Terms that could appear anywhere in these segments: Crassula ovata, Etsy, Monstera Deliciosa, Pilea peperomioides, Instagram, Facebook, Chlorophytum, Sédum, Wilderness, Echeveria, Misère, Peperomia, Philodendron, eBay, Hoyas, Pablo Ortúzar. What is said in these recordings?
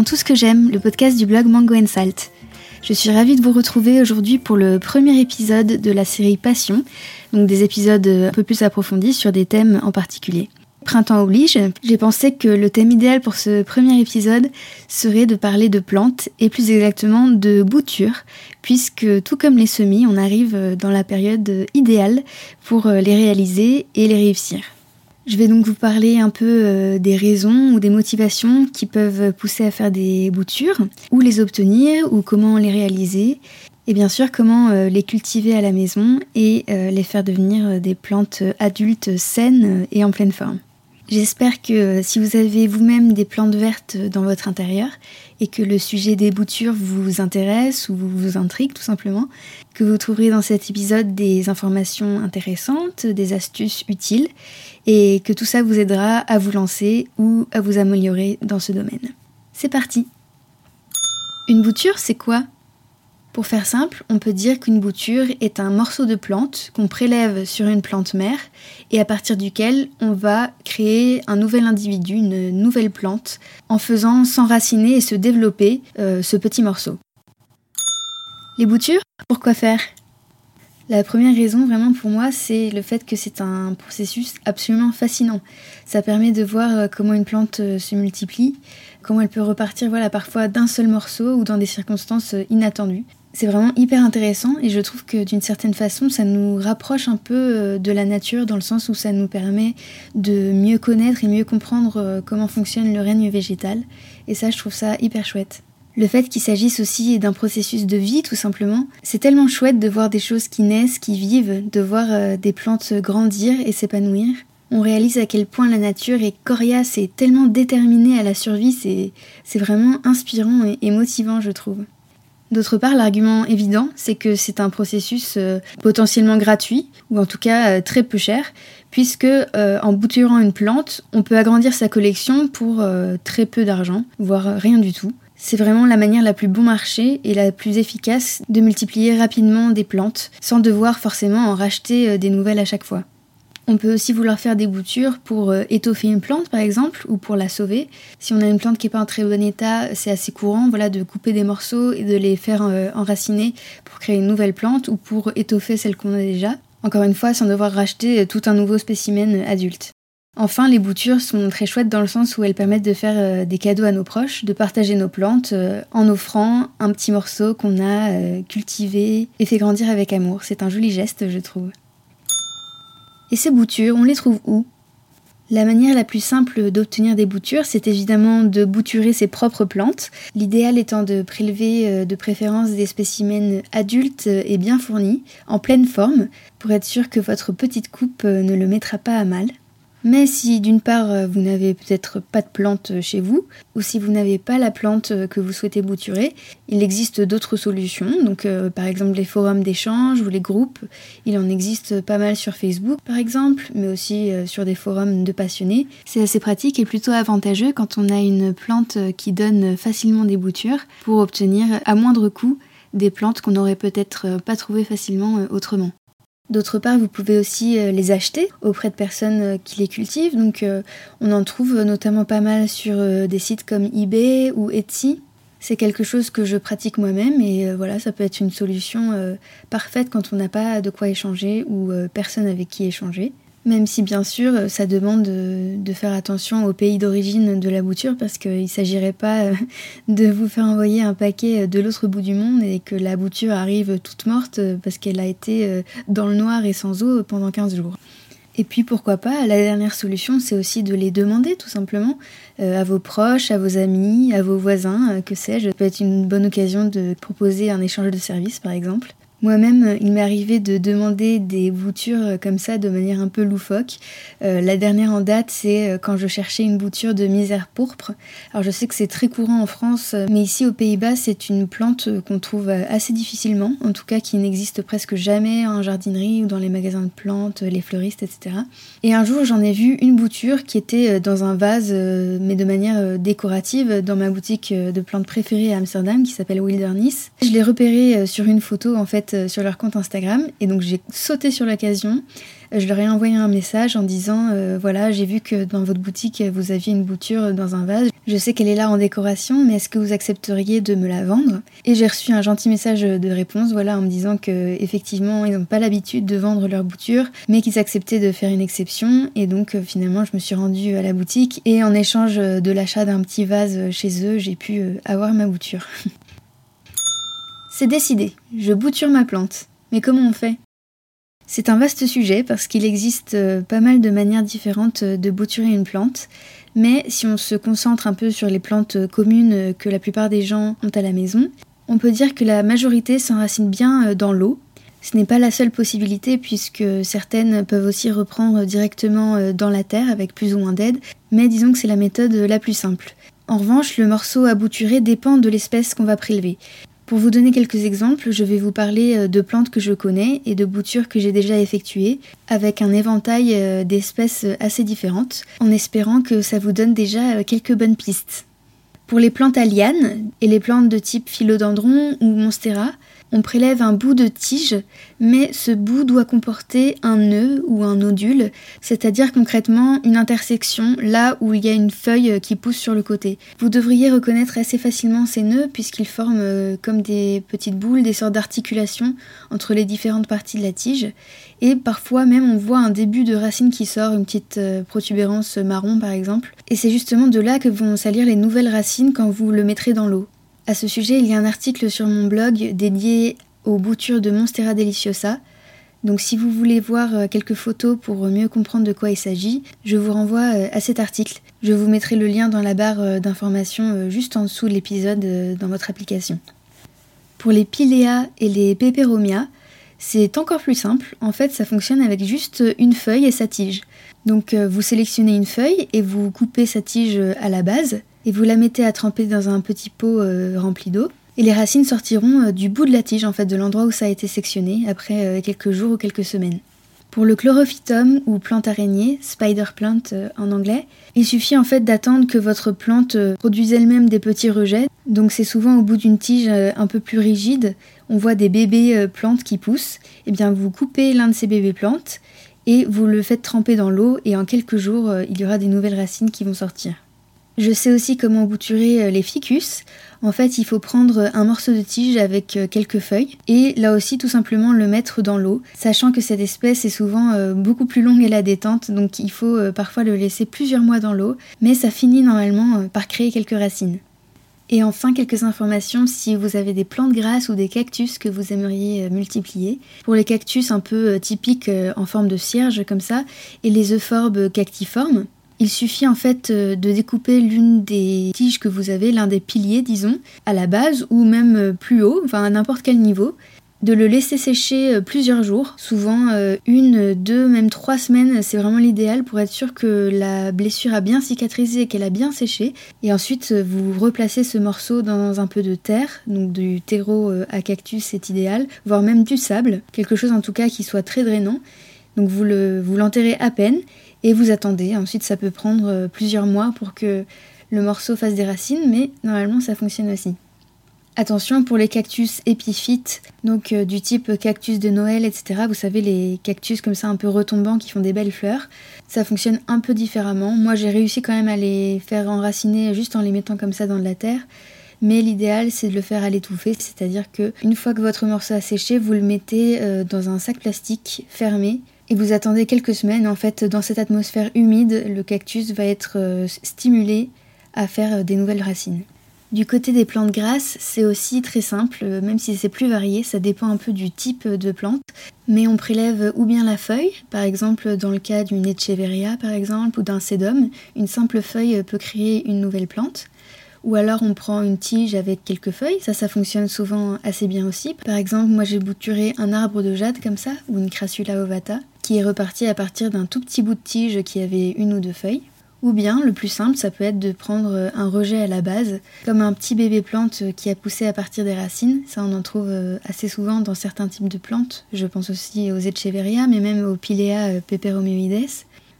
dans Tout ce que j'aime, le podcast du blog Mango & Salt. Je suis ravie de vous retrouver aujourd'hui pour le premier épisode de la série Passion, donc des épisodes un peu plus approfondis sur des thèmes en particulier. Printemps oblige, j'ai pensé que le thème idéal pour ce premier épisode serait de parler de plantes et plus exactement de boutures, puisque tout comme les semis, on arrive dans la période idéale pour les réaliser et les réussir. Je vais donc vous parler un peu des raisons ou des motivations qui peuvent pousser à faire des boutures, où les obtenir ou comment les réaliser, et bien sûr comment les cultiver à la maison et les faire devenir des plantes adultes saines et en pleine forme. J'espère que si vous avez vous-même des plantes vertes dans votre intérieur et que le sujet des boutures vous intéresse ou vous intrigue tout simplement, que vous trouverez dans cet épisode des informations intéressantes, des astuces utiles et que tout ça vous aidera à vous lancer ou à vous améliorer dans ce domaine. C'est parti! Une bouture, c'est quoi ? Pour faire simple, on peut dire qu'une bouture est un morceau de plante qu'on prélève sur une plante mère et à partir duquel on va créer un nouvel individu, une nouvelle plante, en faisant s'enraciner et se développer ce petit morceau. Les boutures, pourquoi faire ? La première raison vraiment pour moi, c'est le fait que c'est un processus absolument fascinant. Ça permet de voir comment une plante se multiplie, comment elle peut repartir parfois d'un seul morceau ou dans des circonstances inattendues. C'est vraiment hyper intéressant et je trouve que d'une certaine façon ça nous rapproche un peu de la nature dans le sens où ça nous permet de mieux connaître et mieux comprendre comment fonctionne le règne végétal et ça je trouve ça hyper chouette. Le fait qu'il s'agisse aussi d'un processus de vie tout simplement, c'est tellement chouette de voir des choses qui naissent, qui vivent, de voir des plantes grandir et s'épanouir. On réalise à quel point la nature est coriace et tellement déterminée à la survie, c'est vraiment inspirant et motivant je trouve. D'autre part, l'argument évident, c'est que c'est un processus potentiellement gratuit, ou en tout cas très peu cher, puisque en bouturant une plante, on peut agrandir sa collection pour très peu d'argent, voire rien du tout. C'est vraiment la manière la plus bon marché et la plus efficace de multiplier rapidement des plantes, sans devoir forcément en racheter des nouvelles à chaque fois. On peut aussi vouloir faire des boutures pour étoffer une plante par exemple, ou pour la sauver. Si on a une plante qui n'est pas en très bon état, c'est assez courant de couper des morceaux et de les faire enraciner pour créer une nouvelle plante ou pour étoffer celle qu'on a déjà. Encore une fois, sans devoir racheter tout un nouveau spécimen adulte. Enfin, les boutures sont très chouettes dans le sens où elles permettent de faire des cadeaux à nos proches, de partager nos plantes en offrant un petit morceau qu'on a cultivé et fait grandir avec amour. C'est un joli geste, je trouve. Et ces boutures, on les trouve où ? La manière la plus simple d'obtenir des boutures, c'est évidemment de bouturer ses propres plantes, l'idéal étant de prélever de préférence des spécimens adultes et bien fournis, en pleine forme, pour être sûr que votre petite coupe ne le mettra pas à mal. Mais si d'une part vous n'avez peut-être pas de plante chez vous, ou si vous n'avez pas la plante que vous souhaitez bouturer, il existe d'autres solutions, donc par exemple les forums d'échange ou les groupes, il en existe pas mal sur Facebook par exemple, mais aussi sur des forums de passionnés. C'est assez pratique et plutôt avantageux quand on a une plante qui donne facilement des boutures pour obtenir à moindre coût des plantes qu'on n'aurait peut-être pas trouvées facilement autrement. D'autre part, vous pouvez aussi les acheter auprès de personnes qui les cultivent. Donc on en trouve notamment pas mal sur des sites comme eBay ou Etsy. C'est quelque chose que je pratique moi-même et ça peut être une solution parfaite quand on n'a pas de quoi échanger ou personne avec qui échanger. Même si bien sûr, ça demande de faire attention au pays d'origine de la bouture parce qu'il ne s'agirait pas de vous faire envoyer un paquet de l'autre bout du monde et que la bouture arrive toute morte parce qu'elle a été dans le noir et sans eau pendant 15 jours. Et puis pourquoi pas, la dernière solution c'est aussi de les demander tout simplement à vos proches, à vos amis, à vos voisins, que sais-je. Ça peut être une bonne occasion de proposer un échange de services par exemple. Moi-même, il m'est arrivé de demander des boutures comme ça de manière un peu loufoque. La dernière en date, c'est quand je cherchais une bouture de misère pourpre. Alors je sais que c'est très courant en France, mais ici aux Pays-Bas, c'est une plante qu'on trouve assez difficilement, en tout cas qui n'existe presque jamais en jardinerie ou dans les magasins de plantes, les fleuristes, etc. Et un jour, j'en ai vu une bouture qui était dans un vase, mais de manière décorative, dans ma boutique de plantes préférée à Amsterdam, qui s'appelle Wilderness. Je l'ai repérée sur une photo, en fait, découvertes sur leur compte Instagram. Et donc j'ai sauté sur l'occasion. Je leur ai envoyé un message en disant voilà, j'ai vu que dans votre boutique, vous aviez une bouture dans un vase. Je sais qu'elle est là en décoration, mais est-ce que vous accepteriez de me la vendre ? Et j'ai reçu un gentil message de réponse, voilà, en me disant qu'effectivement, ils n'ont pas l'habitude de vendre leur bouture, mais qu'ils acceptaient de faire une exception. Et donc, finalement, je me suis rendue à la boutique. Et en échange de l'achat d'un petit vase chez eux, j'ai pu avoir ma bouture. C'est décidé, je bouture ma plante. Mais comment on fait ? C'est un vaste sujet parce qu'il existe pas mal de manières différentes de bouturer une plante, mais si on se concentre un peu sur les plantes communes que la plupart des gens ont à la maison, on peut dire que la majorité s'enracine bien dans l'eau. Ce n'est pas la seule possibilité puisque certaines peuvent aussi reprendre directement dans la terre avec plus ou moins d'aide, mais disons que c'est la méthode la plus simple. En revanche, le morceau à bouturer dépend de l'espèce qu'on va prélever. Pour vous donner quelques exemples, je vais vous parler de plantes que je connais et de boutures que j'ai déjà effectuées, avec un éventail d'espèces assez différentes, en espérant que ça vous donne déjà quelques bonnes pistes. Pour les plantes à lianes et les plantes de type Philodendron ou Monstera, on prélève un bout de tige, mais ce bout doit comporter un nœud ou un nodule, c'est-à-dire concrètement une intersection, là où il y a une feuille qui pousse sur le côté. Vous devriez reconnaître assez facilement ces nœuds, puisqu'ils forment comme des petites boules, des sortes d'articulations entre les différentes parties de la tige. Et parfois même on voit un début de racine qui sort, une petite protubérance marron par exemple. Et c'est justement de là que vont salir les nouvelles racines quand vous le mettrez dans l'eau. À ce sujet, il y a un article sur mon blog dédié aux boutures de Monstera Deliciosa. Donc si vous voulez voir quelques photos pour mieux comprendre de quoi il s'agit, je vous renvoie à cet article. Je vous mettrai le lien dans la barre d'information juste en dessous de l'épisode dans votre application. Pour les Pilea et les Peperomia, c'est encore plus simple. En fait, ça fonctionne avec juste une feuille et sa tige. Donc vous sélectionnez une feuille et vous coupez sa tige à la base. Et vous la mettez à tremper dans un petit pot rempli d'eau. Et les racines sortiront du bout de la tige, en fait, de l'endroit où ça a été sectionné, après quelques jours ou quelques semaines. Pour le chlorophytum, ou plante araignée, spider plant en anglais, il suffit en fait d'attendre que votre plante produise elle-même des petits rejets. Donc c'est souvent au bout d'une tige un peu plus rigide, on voit des bébés plantes qui poussent. Et bien vous coupez l'un de ces bébés plantes, et vous le faites tremper dans l'eau, et en quelques jours, il y aura des nouvelles racines qui vont sortir. Je sais aussi comment bouturer les ficus. En fait, il faut prendre un morceau de tige avec quelques feuilles et là aussi tout simplement le mettre dans l'eau, sachant que cette espèce est souvent beaucoup plus longue à la détente, donc il faut parfois le laisser plusieurs mois dans l'eau, mais ça finit normalement par créer quelques racines. Et enfin, quelques informations si vous avez des plantes grasses ou des cactus que vous aimeriez multiplier. Pour les cactus un peu typiques en forme de cierge comme ça, et les euphorbes cactiformes, il suffit en fait de découper l'une des tiges que vous avez, l'un des piliers disons, à la base ou même plus haut, enfin à n'importe quel niveau, de le laisser sécher plusieurs jours, souvent 1, 2, même 3 semaines, c'est vraiment l'idéal pour être sûr que la blessure a bien cicatrisé et qu'elle a bien séché. Et ensuite vous replacez ce morceau dans un peu de terre, donc du terreau à cactus c'est idéal, voire même du sable, quelque chose en tout cas qui soit très drainant. Donc vous l'enterrez à peine et vous attendez. Ensuite, ça peut prendre plusieurs mois pour que le morceau fasse des racines, mais normalement, ça fonctionne aussi. Attention pour les cactus épiphytes, donc du type cactus de Noël, etc. Vous savez, les cactus comme ça un peu retombants qui font des belles fleurs. Ça fonctionne un peu différemment. Moi, j'ai réussi quand même à les faire enraciner juste en les mettant comme ça dans de la terre. Mais l'idéal, c'est de le faire à l'étouffée, c'est-à-dire qu'une fois que votre morceau a séché, vous le mettez dans un sac plastique fermé. Et vous attendez quelques semaines, en fait, dans cette atmosphère humide, le cactus va être stimulé à faire des nouvelles racines. Du côté des plantes grasses, c'est aussi très simple, même si c'est plus varié, ça dépend un peu du type de plante. Mais on prélève ou bien la feuille, par exemple dans le cas d'une Echeveria, par exemple, ou d'un Sédum, une simple feuille peut créer une nouvelle plante. Ou alors on prend une tige avec quelques feuilles, ça fonctionne souvent assez bien aussi. Par exemple, moi j'ai bouturé un arbre de jade comme ça, ou une Crassula ovata, qui est reparti à partir d'un tout petit bout de tige qui avait 1 ou 2 feuilles. Ou bien, le plus simple, ça peut être de prendre un rejet à la base, comme un petit bébé plante qui a poussé à partir des racines. Ça, on en trouve assez souvent dans certains types de plantes. Je pense aussi aux Echeveria, mais même aux Pilea peperomioides.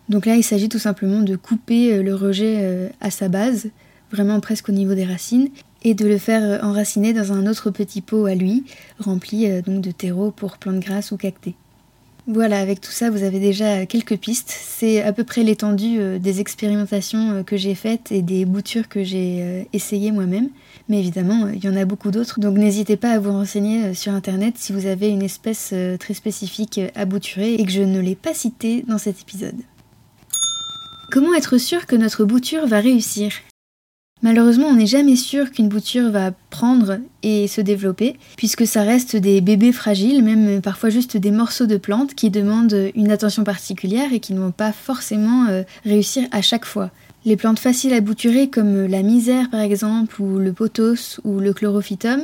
Donc là, il s'agit tout simplement de couper le rejet à sa base, vraiment presque au niveau des racines, et de le faire enraciner dans un autre petit pot à lui, rempli donc de terreau pour plantes grasses ou cactées. Voilà, avec tout ça, vous avez déjà quelques pistes. C'est à peu près l'étendue des expérimentations que j'ai faites et des boutures que j'ai essayées moi-même. Mais évidemment, il y en a beaucoup d'autres, donc n'hésitez pas à vous renseigner sur Internet si vous avez une espèce très spécifique à bouturer et que je ne l'ai pas citée dans cet épisode. Comment être sûr que notre bouture va réussir ? Malheureusement, on n'est jamais sûr qu'une bouture va prendre et se développer, puisque ça reste des bébés fragiles, même parfois juste des morceaux de plantes qui demandent une attention particulière et qui ne vont pas forcément réussir à chaque fois. Les plantes faciles à bouturer, comme la misère par exemple, ou le pothos, ou le chlorophytum,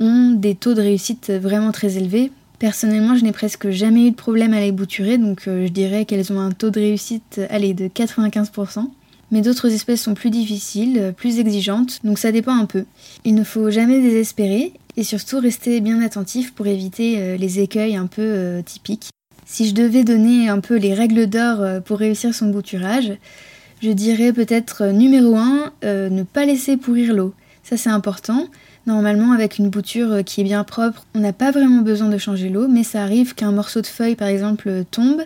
ont des taux de réussite vraiment très élevés. Personnellement, je n'ai presque jamais eu de problème à les bouturer, donc je dirais qu'elles ont un taux de réussite de 95%. Mais d'autres espèces sont plus difficiles, plus exigeantes, donc ça dépend un peu. Il ne faut jamais désespérer, et surtout rester bien attentif pour éviter les écueils un peu typiques. Si je devais donner un peu les règles d'or pour réussir son bouturage, je dirais peut-être numéro 1, ne pas laisser pourrir l'eau. Ça c'est important. Normalement, avec une bouture qui est bien propre, on n'a pas vraiment besoin de changer l'eau, mais ça arrive qu'un morceau de feuille, par exemple, tombe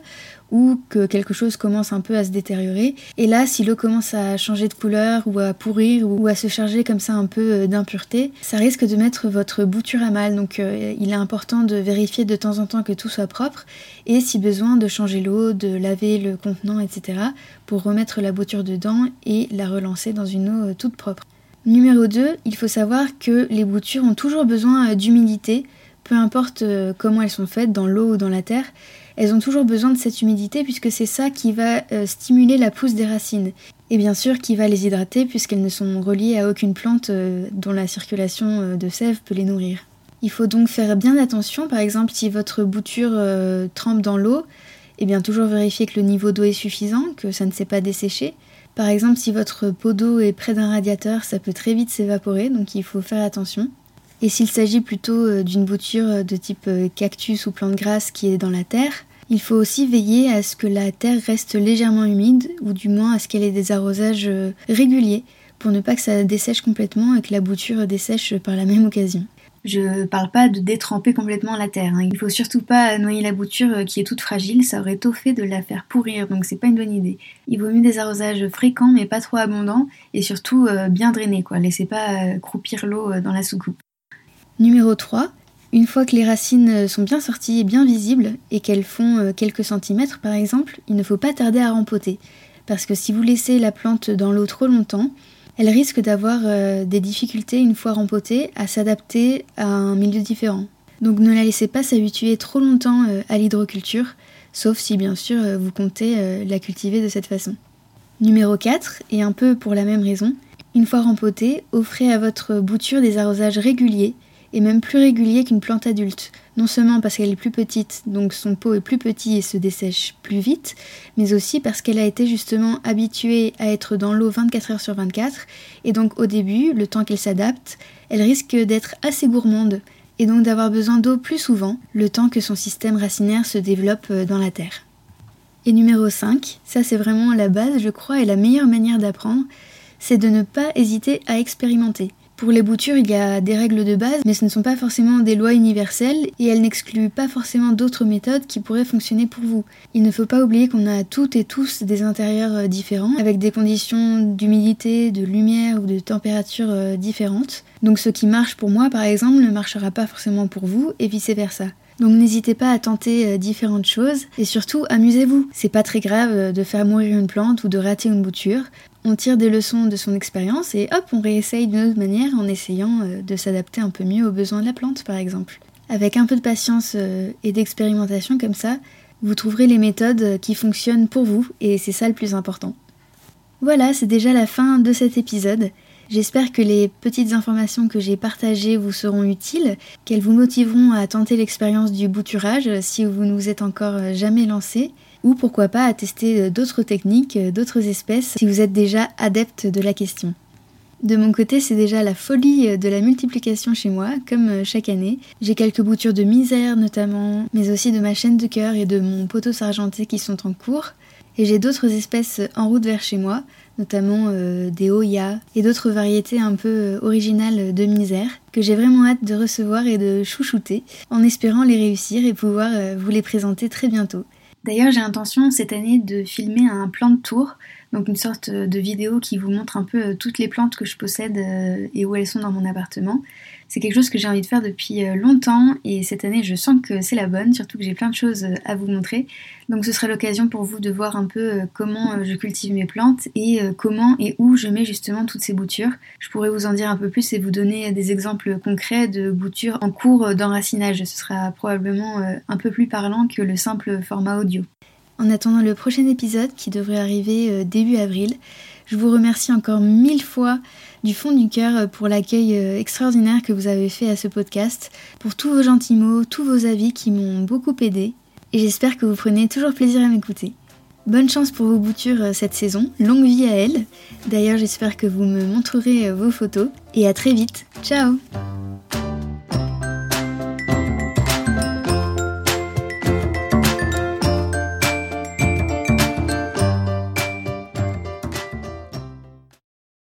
ou que quelque chose commence un peu à se détériorer. Et là, si l'eau commence à changer de couleur ou à pourrir ou à se charger comme ça un peu d'impureté, ça risque de mettre votre bouture à mal. Donc il est important de vérifier de temps en temps que tout soit propre et si besoin de changer l'eau, de laver le contenant, etc. pour remettre la bouture dedans et la relancer dans une eau toute propre. Numéro 2, il faut savoir que les boutures ont toujours besoin d'humidité, peu importe comment elles sont faites, dans l'eau ou dans la terre, elles ont toujours besoin de cette humidité puisque c'est ça qui va stimuler la pousse des racines. Et bien sûr qui va les hydrater puisqu'elles ne sont reliées à aucune plante dont la circulation de sève peut les nourrir. Il faut donc faire bien attention, par exemple si votre bouture trempe dans l'eau, et bien toujours vérifier que le niveau d'eau est suffisant, que ça ne s'est pas desséché. Par exemple, si votre pot d'eau est près d'un radiateur, ça peut très vite s'évaporer, donc il faut faire attention. Et s'il s'agit plutôt d'une bouture de type cactus ou plante grasse qui est dans la terre, il faut aussi veiller à ce que la terre reste légèrement humide, ou du moins à ce qu'elle ait des arrosages réguliers, pour ne pas que ça dessèche complètement et que la bouture dessèche par la même occasion. Je parle pas de détremper complètement la terre, hein. Il faut surtout pas noyer la bouture qui est toute fragile, ça aurait tôt fait de la faire pourrir, donc c'est pas une bonne idée. Il vaut mieux des arrosages fréquents mais pas trop abondants, et surtout bien drainés, quoi. Laissez pas croupir l'eau dans la soucoupe. Numéro 3, une fois que les racines sont bien sorties et bien visibles, et qu'elles font quelques centimètres par exemple, il ne faut pas tarder à rempoter, parce que si vous laissez la plante dans l'eau trop longtemps, elle risque d'avoir des difficultés une fois rempotée à s'adapter à un milieu différent. Donc ne la laissez pas s'habituer trop longtemps à l'hydroculture, sauf si bien sûr vous comptez la cultiver de cette façon. Numéro 4, et un peu pour la même raison, une fois rempotée, offrez à votre bouture des arrosages réguliers, et même plus réguliers qu'une plante adulte. Non seulement parce qu'elle est plus petite, donc son pot est plus petit et se dessèche plus vite, mais aussi parce qu'elle a été justement habituée à être dans l'eau 24h sur 24, et donc au début, le temps qu'elle s'adapte, elle risque d'être assez gourmande, et donc d'avoir besoin d'eau plus souvent, le temps que son système racinaire se développe dans la terre. Et numéro 5, ça c'est vraiment la base, je crois, et la meilleure manière d'apprendre, c'est de ne pas hésiter à expérimenter. Pour les boutures, il y a des règles de base, mais ce ne sont pas forcément des lois universelles et elles n'excluent pas forcément d'autres méthodes qui pourraient fonctionner pour vous. Il ne faut pas oublier qu'on a toutes et tous des intérieurs différents, avec des conditions d'humidité, de lumière ou de température différentes. Donc ce qui marche pour moi, par exemple, ne marchera pas forcément pour vous et vice-versa. Donc n'hésitez pas à tenter différentes choses et surtout amusez-vous. C'est pas très grave de faire mourir une plante ou de rater une bouture. On tire des leçons de son expérience et hop, on réessaye d'une autre manière en essayant de s'adapter un peu mieux aux besoins de la plante par exemple. Avec un peu de patience et d'expérimentation comme ça, vous trouverez les méthodes qui fonctionnent pour vous et c'est ça le plus important. Voilà, c'est déjà la fin de cet épisode. J'espère que les petites informations que j'ai partagées vous seront utiles, qu'elles vous motiveront à tenter l'expérience du bouturage si vous ne vous êtes encore jamais lancé, ou pourquoi pas à tester d'autres techniques, d'autres espèces si vous êtes déjà adepte de la question. De mon côté, c'est déjà la folie de la multiplication chez moi, comme chaque année. J'ai quelques boutures de misère notamment, mais aussi de ma chaîne de cœur et de mon pothos argenté qui sont en cours. Et j'ai d'autres espèces en route vers chez moi, notamment des Hoyas et d'autres variétés un peu originales de misère, que j'ai vraiment hâte de recevoir et de chouchouter, en espérant les réussir et pouvoir vous les présenter très bientôt. D'ailleurs, j'ai l'intention cette année de filmer un plant de tour, donc une sorte de vidéo qui vous montre un peu toutes les plantes que je possède et où elles sont dans mon appartement. C'est quelque chose que j'ai envie de faire depuis longtemps et cette année je sens que c'est la bonne, surtout que j'ai plein de choses à vous montrer. Donc ce sera l'occasion pour vous de voir un peu comment je cultive mes plantes et comment et où je mets justement toutes ces boutures. Je pourrais vous en dire un peu plus et vous donner des exemples concrets de boutures en cours d'enracinage. Ce sera probablement un peu plus parlant que le simple format audio. En attendant le prochain épisode qui devrait arriver début avril, je vous remercie encore 1000 fois du fond du cœur pour l'accueil extraordinaire que vous avez fait à ce podcast, pour tous vos gentils mots, tous vos avis qui m'ont beaucoup aidé, et j'espère que vous prenez toujours plaisir à m'écouter. Bonne chance pour vos boutures cette saison, longue vie à elles. D'ailleurs, j'espère que vous me montrerez vos photos, et à très vite. Ciao!